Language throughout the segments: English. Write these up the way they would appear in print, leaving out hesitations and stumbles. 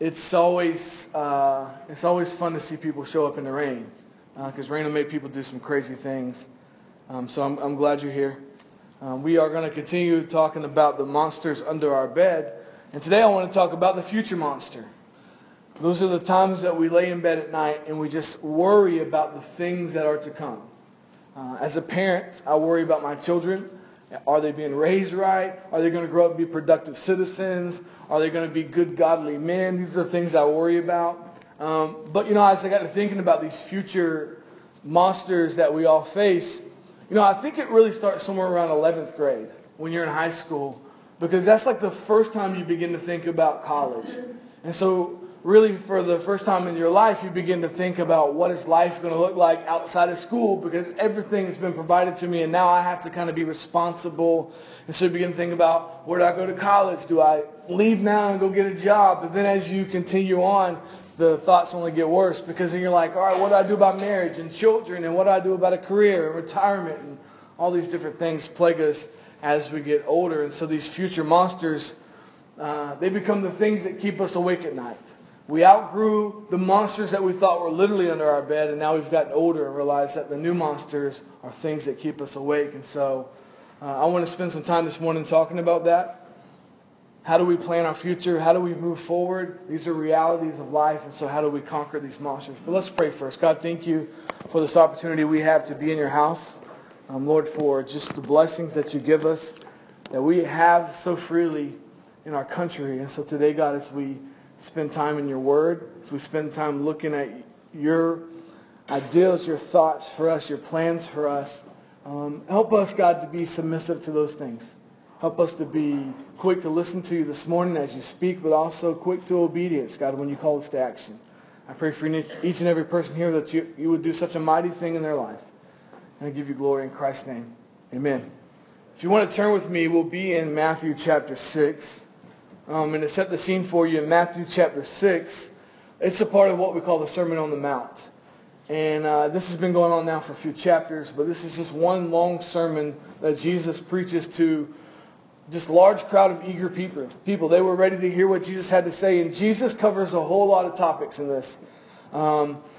it's always fun to see people show up in the rain, because rain will make people do some crazy things. So I'm glad you're here. We are going to continue talking about the monsters under our bed, and today I want to talk about the future monster. Those are the times that we lay in bed at night and we just worry about the things that are to come. As a parent, I worry about my children. Are they being raised right? Are they going to grow up and be productive citizens? Are they going to be good, godly men? These are the things I worry about. But, you know, as I got to thinking about these future monsters that we all face, you know, I think it really starts somewhere around 11th grade when you're in high school, because that's like the first time you begin to think about college. And so really for the first time in your life, you begin to think about what is life going to look like outside of school, because everything has been provided to me and now I have to kind of be responsible. And so you begin to think about, where do I go to college? Do I leave now and go get a job? But then as you continue on, the thoughts only get worse, because then you're like, all right, what do I do about marriage and children, and what do I do about a career and retirement? And all these different things plague us as we get older. And so these future monsters, they become the things that keep us awake at night. We outgrew the monsters that we thought were literally under our bed, and now we've gotten older and realized that the new monsters are things that keep us awake. And so I want to spend some time this morning talking about that. How do we plan our future? How do we move forward? These are realities of life, and so how do we conquer these monsters? But let's pray first. God, thank you for this opportunity we have to be in your house. Lord, for just the blessings that you give us, that we have so freely in our country. And so today, God, as we spend time in your word, as we spend time looking at your ideals, your thoughts for us, your plans for us, help us, God, to be submissive to those things. Help us to be quick to listen to you this morning as you speak, but also quick to obedience, God, when you call us to action. I pray for each and every person here that you would do such a mighty thing in their life. And I give you glory in Christ's name. Amen. If you want to turn with me, we'll be in Matthew chapter 6. And to set the scene for you, in Matthew chapter 6, it's a part of what we call the Sermon on the Mount. And this has been going on now for a few chapters, but this is just one long sermon that Jesus preaches to just large crowd of eager people. They were ready to hear what Jesus had to say. And Jesus covers a whole lot of topics in this.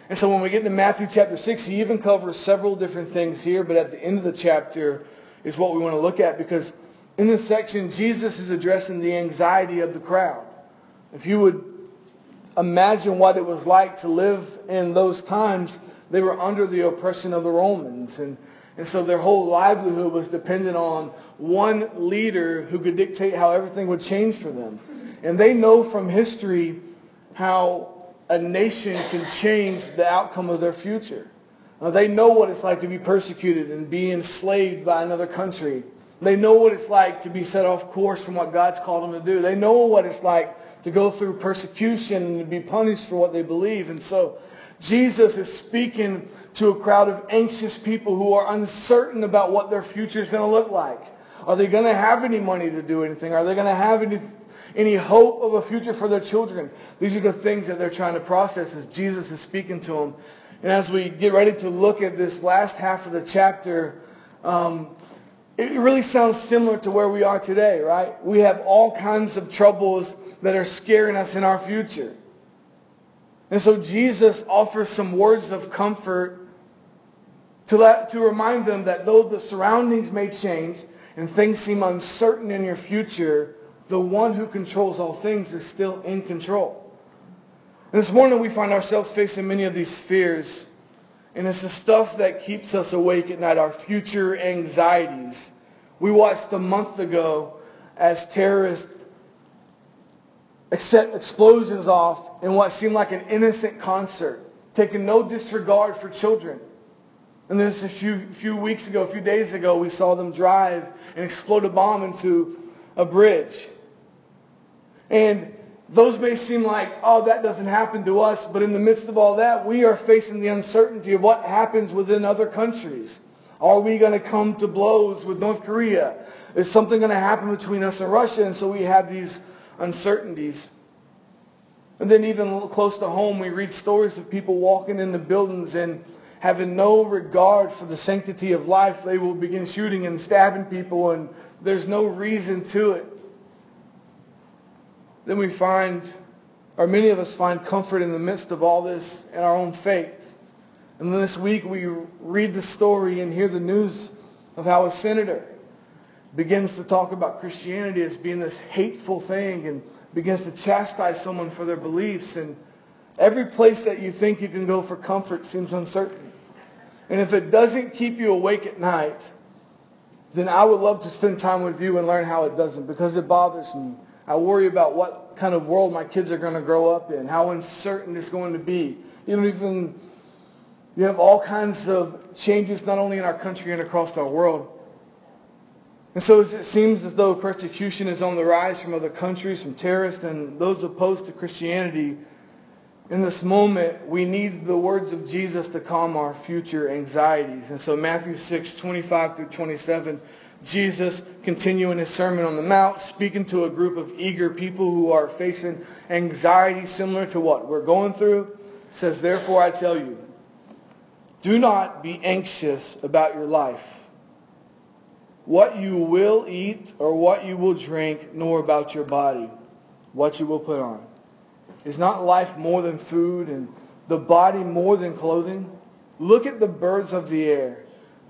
And so when we get into Matthew chapter 6, he even covers several different things here. But at the end of the chapter is what we want to look at. Because in this section, Jesus is addressing the anxiety of the crowd. If you would imagine what it was like to live in those times, they were under the oppression of the Romans. And so their whole livelihood was dependent on one leader who could dictate how everything would change for them. And they know from history how a nation can change the outcome of their future. They know what it's like to be persecuted and be enslaved by another country. They know what it's like to be set off course from what God's called them to do. They know what it's like to go through persecution and to be punished for what they believe. And so Jesus is speaking to a crowd of anxious people who are uncertain about what their future is going to look like. Are they going to have any money to do anything? Are they going to have any hope of a future for their children? These are the things that they're trying to process as Jesus is speaking to them. And as we get ready to look at this last half of the chapter, it really sounds similar to where we are today, right? We have all kinds of troubles that are scaring us in our future. And so Jesus offers some words of comfort to remind them that though the surroundings may change and things seem uncertain in your future, the one who controls all things is still in control. And this morning we find ourselves facing many of these fears, and it's the stuff that keeps us awake at night, our future anxieties. We watched a month ago as terrorists set explosions off in what seemed like an innocent concert, taking no disregard for children. And this a few days ago, we saw them drive and explode a bomb into a bridge. And those may seem like, oh, that doesn't happen to us, but in the midst of all that, we are facing the uncertainty of what happens within other countries. Are we going to come to blows with North Korea? Is something going to happen between us and Russia? And so we have these uncertainties. And then even close to home, we read stories of people walking into buildings and having no regard for the sanctity of life. They will begin shooting and stabbing people, and there's no reason to it. Then we find Or many of us find comfort in the midst of all this in our own faith. And then this week we read the story and hear the news of how a senator begins to talk about Christianity as being this hateful thing and begins to chastise someone for their beliefs. And every place that you think you can go for comfort seems uncertain. And if it doesn't keep you awake at night, then I would love to spend time with you and learn how it doesn't, because it bothers me. I worry about what kind of world my kids are going to grow up in, how uncertain it's going to be. You have all kinds of changes, not only in our country and across our world. And so it seems as though persecution is on the rise from other countries, from terrorists and those opposed to Christianity. In this moment, we need the words of Jesus to calm our future anxieties. And so Matthew 6:25-27, Jesus, continuing his Sermon on the Mount, speaking to a group of eager people who are facing anxiety similar to what we're going through, says, "Therefore I tell you, do not be anxious about your life, what you will eat or what you will drink, nor about your body, what you will put on. Is not life more than food, and the body more than clothing? Look at the birds of the air.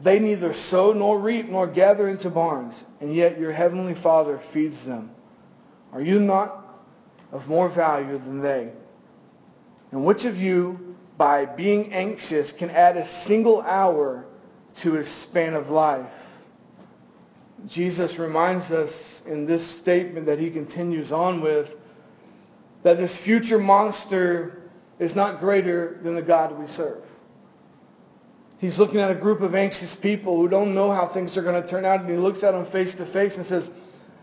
They neither sow nor reap nor gather into barns, and yet your heavenly Father feeds them. Are you not of more value than they? And which of you, by being anxious, can add a single hour to his span of life?" Jesus reminds us in this statement that he continues on with that this future monster is not greater than the God we serve. He's looking at a group of anxious people who don't know how things are going to turn out, and he looks at them face to face and says,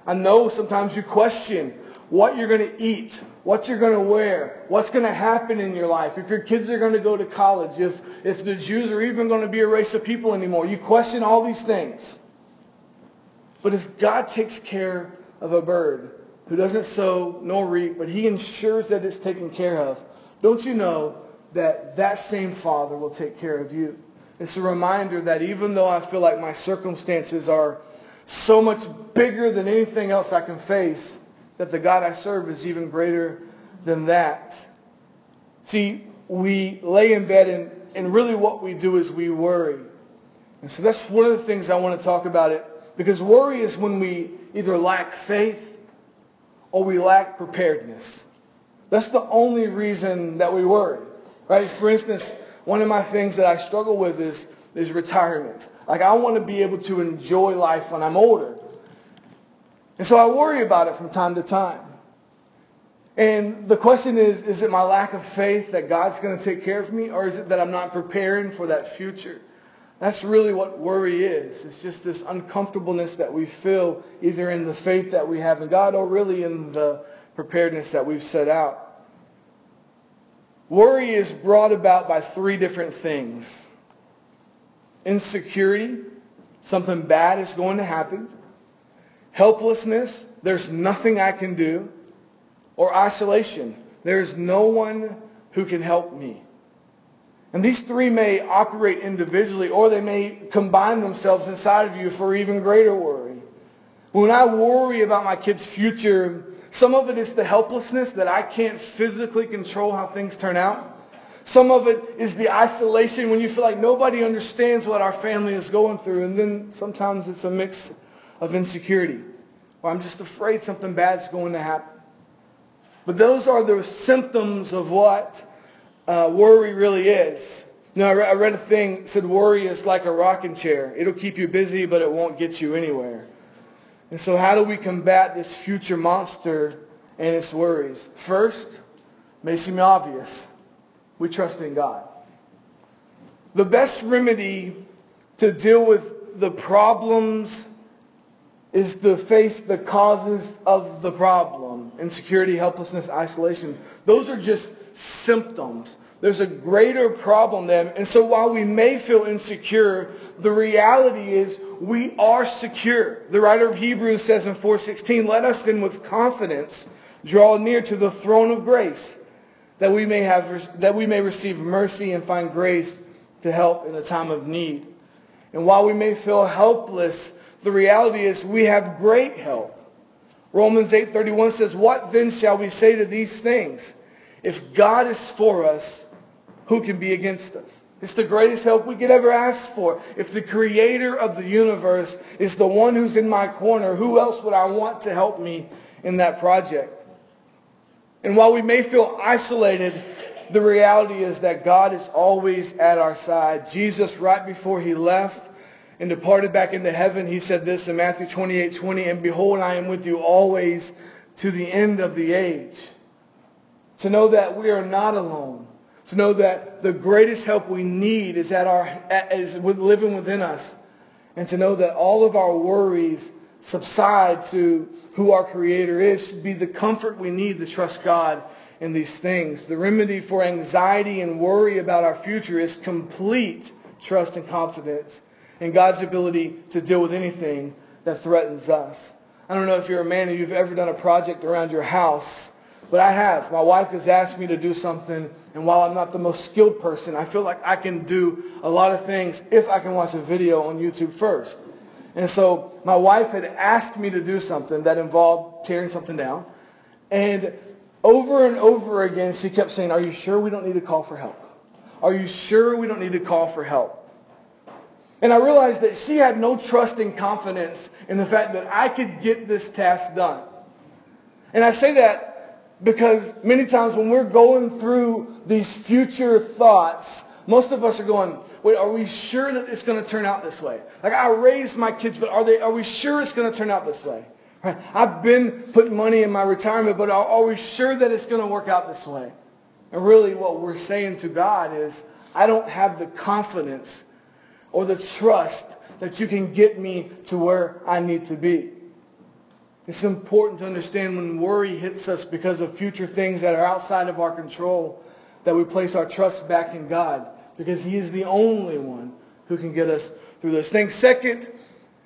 "I know sometimes you question what you're going to eat, what you're going to wear, what's going to happen in your life, if your kids are going to go to college, if the Jews are even going to be a race of people anymore. You question all these things. But if God takes care of a bird who doesn't sow nor reap, but he ensures that it's taken care of, don't you know that that same Father will take care of you?" It's a reminder that even though I feel like my circumstances are so much bigger than anything else I can face, that the God I serve is even greater than that. See, we lay in bed and really what we do is we worry. And so that's one of the things I want to talk about it. Because worry is when we either lack faith or we lack preparedness. That's the only reason that we worry, right? For instance, one of my things that I struggle with is retirement. Like, I want to be able to enjoy life when I'm older. And so I worry about it from time to time. And the question is it my lack of faith that God's going to take care of me, or is it that I'm not preparing for that future? That's really what worry is. It's just this uncomfortableness that we feel either in the faith that we have in God or really in the preparedness that we've set out. Worry is brought about by three different things. Insecurity, something bad is going to happen. Helplessness, there's nothing I can do. Or isolation, there's no one who can help me. And these three may operate individually, or they may combine themselves inside of you for even greater worry. When I worry about my kids' future, some of it is the helplessness that I can't physically control how things turn out. Some of it is the isolation when you feel like nobody understands what our family is going through. And then sometimes it's a mix of insecurity, or I'm just afraid something bad's going to happen. But those are the symptoms of what worry really is. Now, I read a thing that said worry is like a rocking chair. It'll keep you busy, but it won't get you anywhere. And so how do we combat this future monster and its worries? First, may seem obvious, we trust in God. The best remedy to deal with the problems is to face the causes of the problem. Insecurity, helplessness, isolation. Those are just symptoms. There's a greater problem than. And so while we may feel insecure, the reality is we are secure. The writer of Hebrews says in 4:16, "Let us then with confidence draw near to the throne of grace, that we may receive mercy and find grace to help in the time of need." And while we may feel helpless, the reality is we have great help. Romans 8:31 says, "What then shall we say to these things? If God is for us, who can be against us? It's the greatest help we could ever ask for. If the creator of the universe is the one who's in my corner, who else would I want to help me in that project? And while we may feel isolated, the reality is that God is always at our side. Jesus, right before he left and departed back into heaven, he said this in Matthew 28:20, "And behold, I am with you always to the end of the age." To know that we are not alone. To know that the greatest help we need is living within us. And to know that all of our worries subside to who our Creator is should be the comfort we need to trust God in these things. The remedy for anxiety and worry about our future is complete trust and confidence in God's ability to deal with anything that threatens us. I don't know if you're a man and you've ever done a project around your house, but I have. My wife has asked me to do something, and while I'm not the most skilled person, I feel like I can do a lot of things if I can watch a video on YouTube first. And so my wife had asked me to do something that involved tearing something down. And over again, she kept saying, "Are you sure we don't need to call for help? Are you sure we don't need to call for help?" And I realized that she had no trust and confidence in the fact that I could get this task done. And I say that because many times when we're going through these future thoughts, most of us are going, "Wait, are we sure that it's going to turn out this way? Like, I raised my kids, but are we sure it's going to turn out this way? Right? I've been putting money in my retirement, but are we sure that it's going to work out this way?" And really what we're saying to God is, "I don't have the confidence or the trust that you can get me to where I need to be." It's important to understand when worry hits us because of future things that are outside of our control that we place our trust back in God, because he is the only one who can get us through those things. Second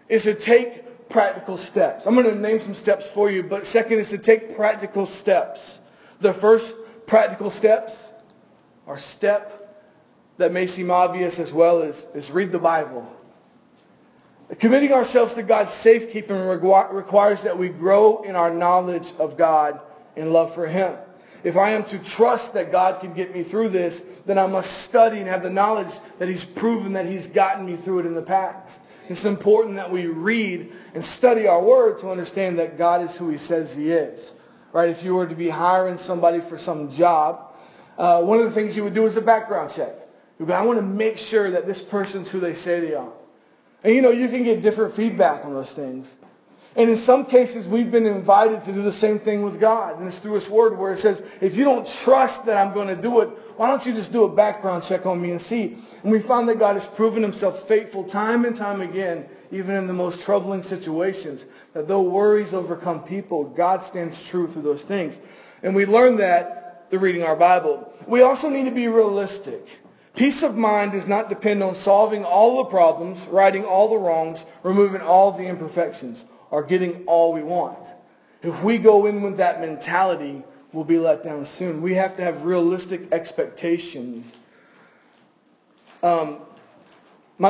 is to take practical steps. I'm going to name some steps for you, but second is to take practical steps. The first practical steps are step that may seem obvious as well is read the Bible. Committing ourselves to God's safekeeping requires that we grow in our knowledge of God and love for him. If I am to trust that God can get me through this, then I must study and have the knowledge that he's proven that he's gotten me through it in the past. It's important that we read and study our word to understand that God is who he says he is. Right? If you were to be hiring somebody for some job, one of the things you would do is a background check. You'd be, "I want to make sure that this person's who they say they are." And you know, you can get different feedback on those things. And in some cases, we've been invited to do the same thing with God. And it's through his word where it says, if you don't trust that I'm going to do it, why don't you just do a background check on me and see? And we found that God has proven himself faithful time and time again, even in the most troubling situations, that though worries overcome people, God stands true through those things. And we learn that through reading our Bible. We also need to be realistic. Peace of mind does not depend on solving all the problems, righting all the wrongs, removing all the imperfections, or getting all we want. If we go in with that mentality, we'll be let down soon. We have to have realistic expectations. My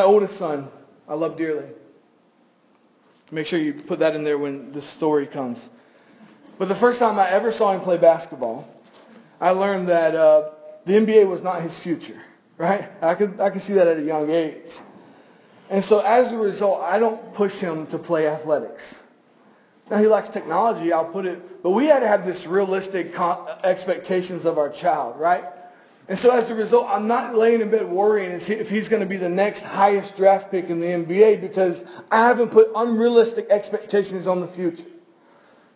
oldest son, I love dearly. Make sure you put that in there when this story comes. But the first time I ever saw him play basketball, I learned that the NBA was not his future. Right? I could see that at a young age. And so as a result, I don't push him to play athletics. Now, he likes technology, I'll put it, but we had to have this realistic expectations of our child, right? And so as a result, I'm not laying in bed worrying if he's going to be the next highest draft pick in the NBA because I haven't put unrealistic expectations on the future.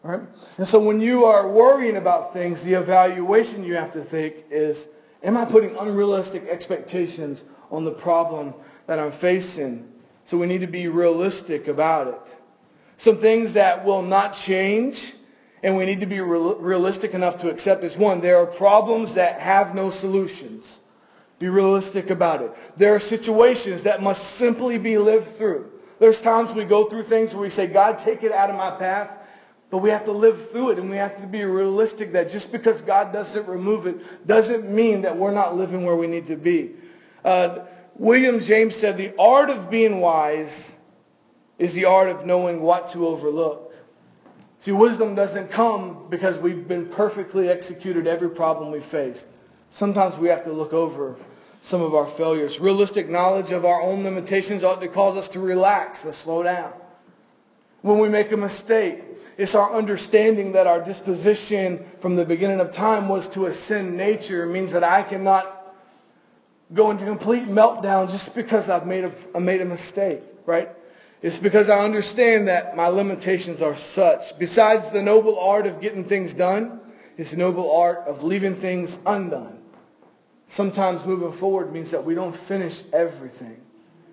All right? And so when you are worrying about things, the evaluation you have to think is, am I putting unrealistic expectations on the problem that I'm facing? So we need to be realistic about it. Some things that will not change and we need to be realistic enough to accept is, one, there are problems that have no solutions. Be realistic about it. There are situations that must simply be lived through. There's times we go through things where we say, "God, take it out of my path." But we have to live through it, and we have to be realistic that just because God doesn't remove it doesn't mean that we're not living where we need to be. William James said, "The art of being wise is the art of knowing what to overlook." See, wisdom doesn't come because we've been perfectly executed every problem we faced. Sometimes we have to look over some of our failures. Realistic knowledge of our own limitations ought to cause us to relax, to slow down. When we make a mistake, it's our understanding that our disposition from the beginning of time was to a sin nature. It means that I cannot go into complete meltdown just because I've made a mistake, right? It's because I understand that my limitations are such. Besides the noble art of getting things done, it's the noble art of leaving things undone. Sometimes moving forward means that we don't finish everything.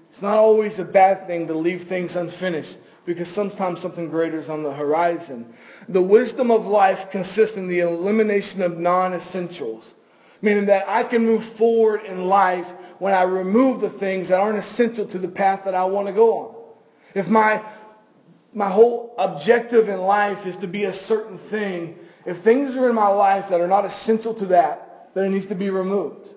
It's not always a bad thing to leave things unfinished, because sometimes something greater is on the horizon. The wisdom of life consists in the elimination of non-essentials, meaning that I can move forward in life when I remove the things that aren't essential to the path that I want to go on. If my whole objective in life is to be a certain thing, if things are in my life that are not essential to that, that it needs to be removed.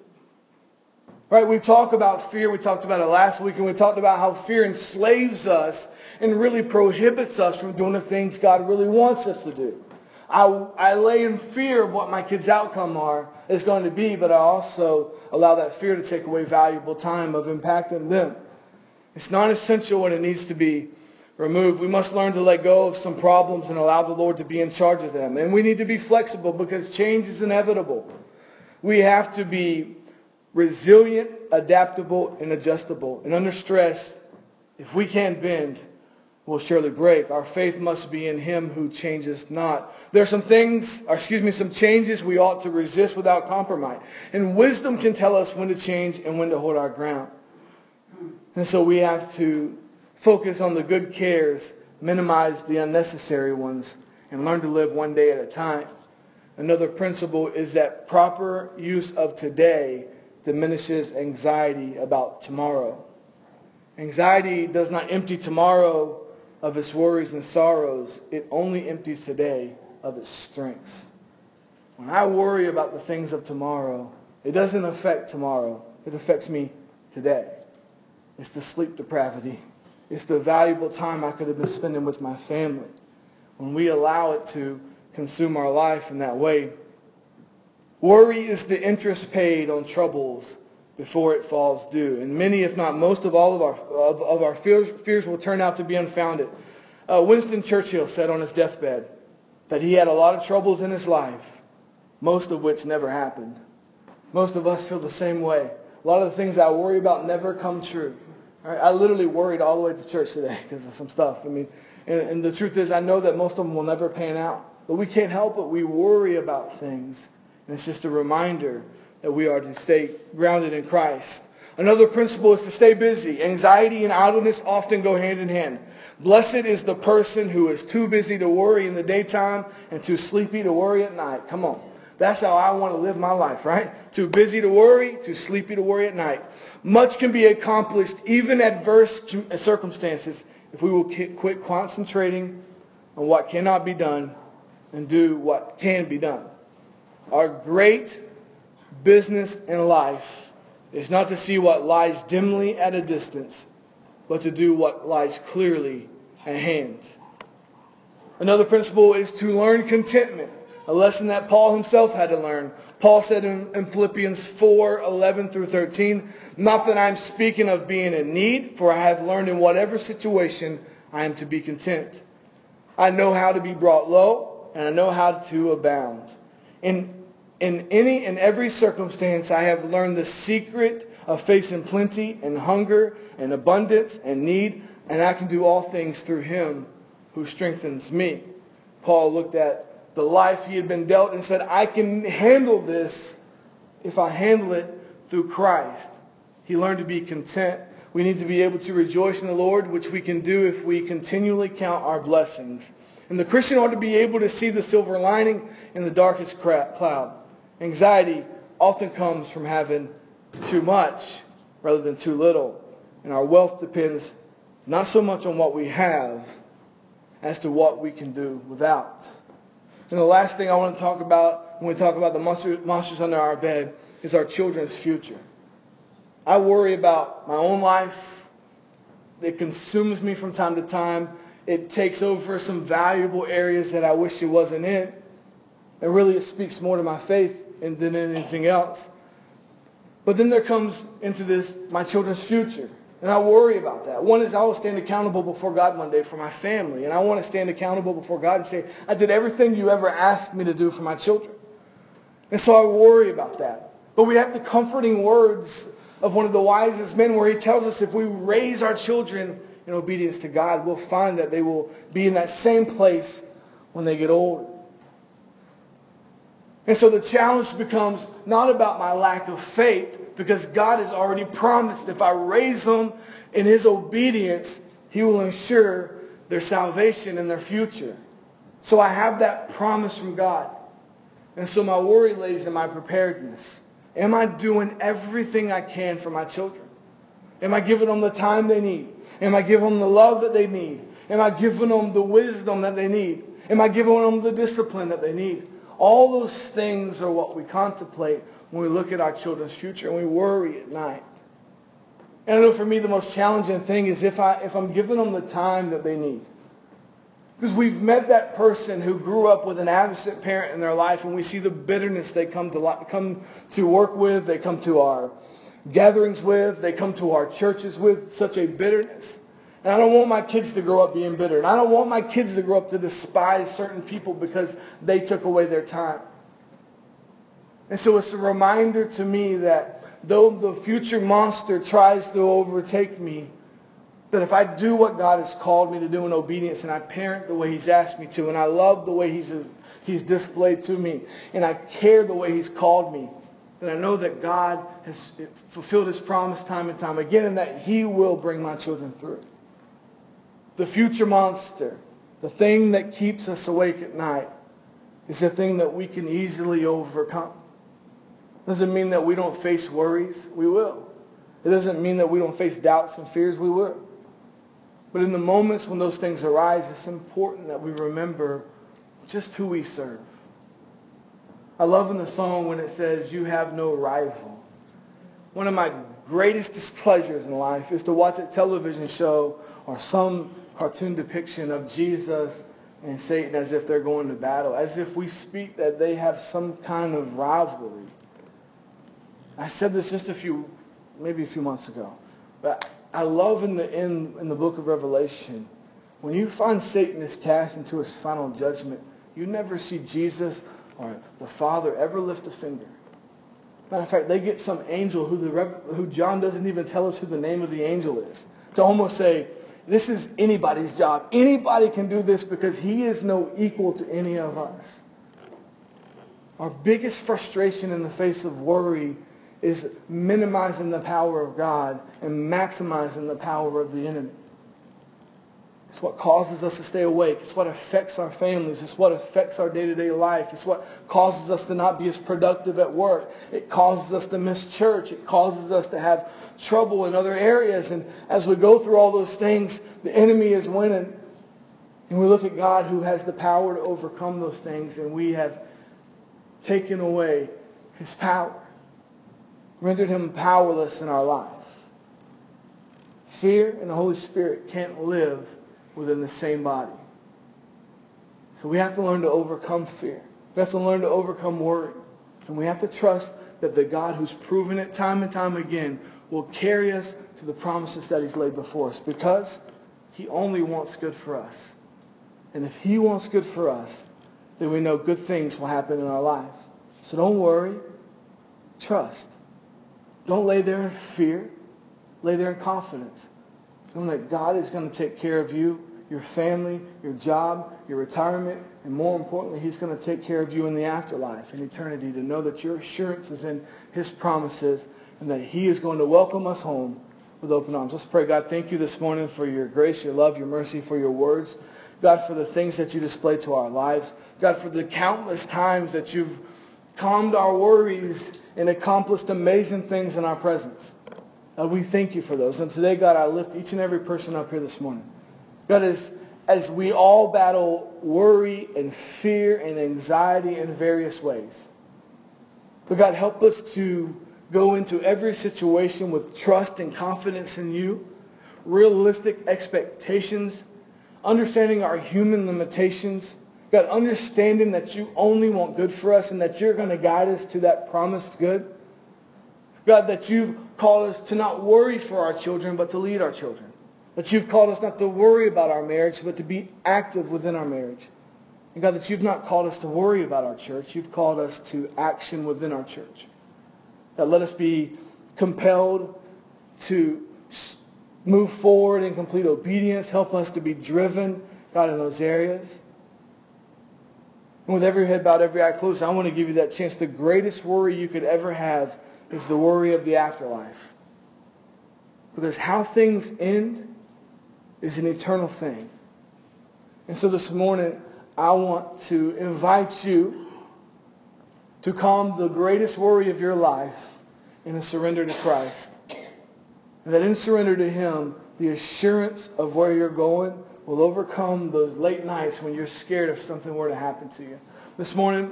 Right? We talk about fear. We talked about it last week, and we talked about how fear enslaves us and really prohibits us from doing the things God really wants us to do. I lay in fear of what my kids' outcome is going to be, but I also allow that fear to take away valuable time of impacting them. It's not essential when it needs to be removed. We must learn to let go of some problems and allow the Lord to be in charge of them. And we need to be flexible because change is inevitable. We have to be resilient, adaptable, and adjustable. And under stress, if we can't bend, we'll surely break. Our faith must be in Him who changes not. There are some changes we ought to resist without compromise. And wisdom can tell us when to change and when to hold our ground. And so we have to focus on the good cares, minimize the unnecessary ones, and learn to live one day at a time. Another principle is that proper use of today diminishes anxiety about tomorrow. Anxiety does not empty tomorrow of its worries and sorrows. It only empties today of its strengths. When I worry about the things of tomorrow, it doesn't affect tomorrow. It affects me today. It's the sleep depravity. It's the valuable time I could have been spending with my family. When we allow it to consume our life in that way. Worry is the interest paid on troubles before it falls due. And many, if not most of all of our fears will turn out to be unfounded. Winston Churchill said on his deathbed that he had a lot of troubles in his life, most of which never happened. Most of us feel the same way. A lot of the things I worry about never come true. All right? I literally worried all the way to church today because of some stuff. I mean, and the truth is I know that most of them will never pan out. But we can't help it. We worry about things. And it's just a reminder that we are to stay grounded in Christ. Another principle is to stay busy. Anxiety and idleness often go hand in hand. Blessed is the person who is too busy to worry in the daytime and too sleepy to worry at night. Come on. That's how I want to live my life, right? Too busy to worry, too sleepy to worry at night. Much can be accomplished, even adverse circumstances, if we will quit concentrating on what cannot be done and do what can be done. Our great business in life is not to see what lies dimly at a distance, but to do what lies clearly at hand. Another principle is to learn contentment, a lesson that Paul himself had to learn. Paul said in Philippians 4:11-13, "Not that I am speaking of being in need, for I have learned in whatever situation I am to be content. I know how to be brought low, and I know how to abound. In any and every circumstance, I have learned the secret of facing plenty and hunger and abundance and need, and I can do all things through Him who strengthens me." Paul looked at the life he had been dealt and said, I can handle this if I handle it through Christ. He learned to be content. We need to be able to rejoice in the Lord, which we can do if we continually count our blessings. And the Christian ought to be able to see the silver lining in the darkest cloud. Anxiety often comes from having too much rather than too little. And our wealth depends not so much on what we have as to what we can do without. And the last thing I want to talk about when we talk about the monsters under our bed is our children's future. I worry about my own life. It consumes me from time to time. It takes over some valuable areas that I wish it wasn't in. And really it speaks more to my faith than anything else. But then there comes into this my children's future. And I worry about that. One is I will stand accountable before God one day for my family. And I want to stand accountable before God and say, I did everything you ever asked me to do for my children. And so I worry about that. But we have the comforting words of one of the wisest men where he tells us if we raise our children in obedience to God, we'll find that they will be in that same place when they get older. And so the challenge becomes not about my lack of faith, because God has already promised if I raise them in his obedience, he will ensure their salvation and their future. So I have that promise from God. And so my worry lays in my preparedness. Am I doing everything I can for my children? Am I giving them the time they need? Am I giving them the love that they need? Am I giving them the wisdom that they need? Am I giving them the discipline that they need? All those things are what we contemplate when we look at our children's future, and we worry at night. And I know for me the most challenging thing is if I'm giving them the time that they need. Because we've met that person who grew up with an absent parent in their life, and we see the bitterness they come to work with, they come to our gatherings with, they come to our churches with, such a bitterness. And I don't want my kids to grow up being bitter. And I don't want my kids to grow up to despise certain people because they took away their time. And so it's a reminder to me that though the future monster tries to overtake me, that if I do what God has called me to do in obedience, and I parent the way he's asked me to, and I love the way he's displayed to me, and I care the way he's called me, that I know that God has fulfilled his promise time and time again, and that he will bring my children through. The future monster, the thing that keeps us awake at night, is a thing that we can easily overcome. It doesn't mean that we don't face worries. We will. It doesn't mean that we don't face doubts and fears. We will. But in the moments when those things arise, it's important that we remember just who we serve. I love in the song when it says, "You have no rival." One of my greatest displeasures in life is to watch a television show or some cartoon depiction of Jesus and Satan as if they're going to battle, as if we speak that they have some kind of rivalry. I said this just maybe a few months ago, but I love in the book of Revelation, when you find Satan is cast into his final judgment, you never see Jesus or the Father ever lift a finger. Matter of fact, they get some angel who John doesn't even tell us who the name of the angel is, to almost say, this is anybody's job. Anybody can do this because he is no equal to any of us. Our biggest frustration in the face of worry is minimizing the power of God and maximizing the power of the enemy. It's what causes us to stay awake. It's what affects our families. It's what affects our day-to-day life. It's what causes us to not be as productive at work. It causes us to miss church. It causes us to have trouble in other areas. And as we go through all those things, the enemy is winning. And we look at God who has the power to overcome those things, and we have taken away his power, rendered him powerless in our life. Fear and the Holy Spirit can't live within the same body. So we have to learn to overcome fear. We have to learn to overcome worry. And we have to trust that the God who's proven it time and time again will carry us to the promises that he's laid before us, because he only wants good for us. And if he wants good for us, then we know good things will happen in our life. So don't worry. Trust. Don't lay there in fear. Lay there in confidence. Knowing that God is going to take care of you, your family, your job, your retirement, and more importantly, he's going to take care of you in the afterlife, in eternity, to know that your assurance is in his promises and that he is going to welcome us home with open arms. Let's pray. God, thank you this morning for your grace, your love, your mercy, for your words. God, for the things that you display to our lives. God, for the countless times that you've calmed our worries and accomplished amazing things in our presence. God, we thank you for those. And today, God, I lift each and every person up here this morning. God, as we all battle worry and fear and anxiety in various ways, but God, help us to go into every situation with trust and confidence in you, realistic expectations understanding our human limitations. God, understanding that you only want good for us and that you're going to guide us to that promised good. God, that you've called us to not worry for our children, but to lead our children. That you've called us not to worry about our marriage, but to be active within our marriage. And God, that you've not called us to worry about our church. You've called us to action within our church. God, let us be compelled to move forward in complete obedience. Help us to be driven, God, in those areas. And with every head bowed, every eye closed, I want to give you that chance. The greatest worry you could ever have is the worry of the afterlife. Because how things end is an eternal thing. And so this morning, I want to invite you to calm the greatest worry of your life in a surrender to Christ. And that in surrender to Him, the assurance of where you're going will overcome those late nights when you're scared if something were to happen to you. This morning,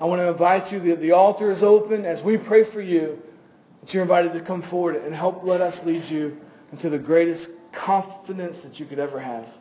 I want to invite you, the altar is open as we pray for you, that you're invited to come forward and help let us lead you into the greatest confidence that you could ever have.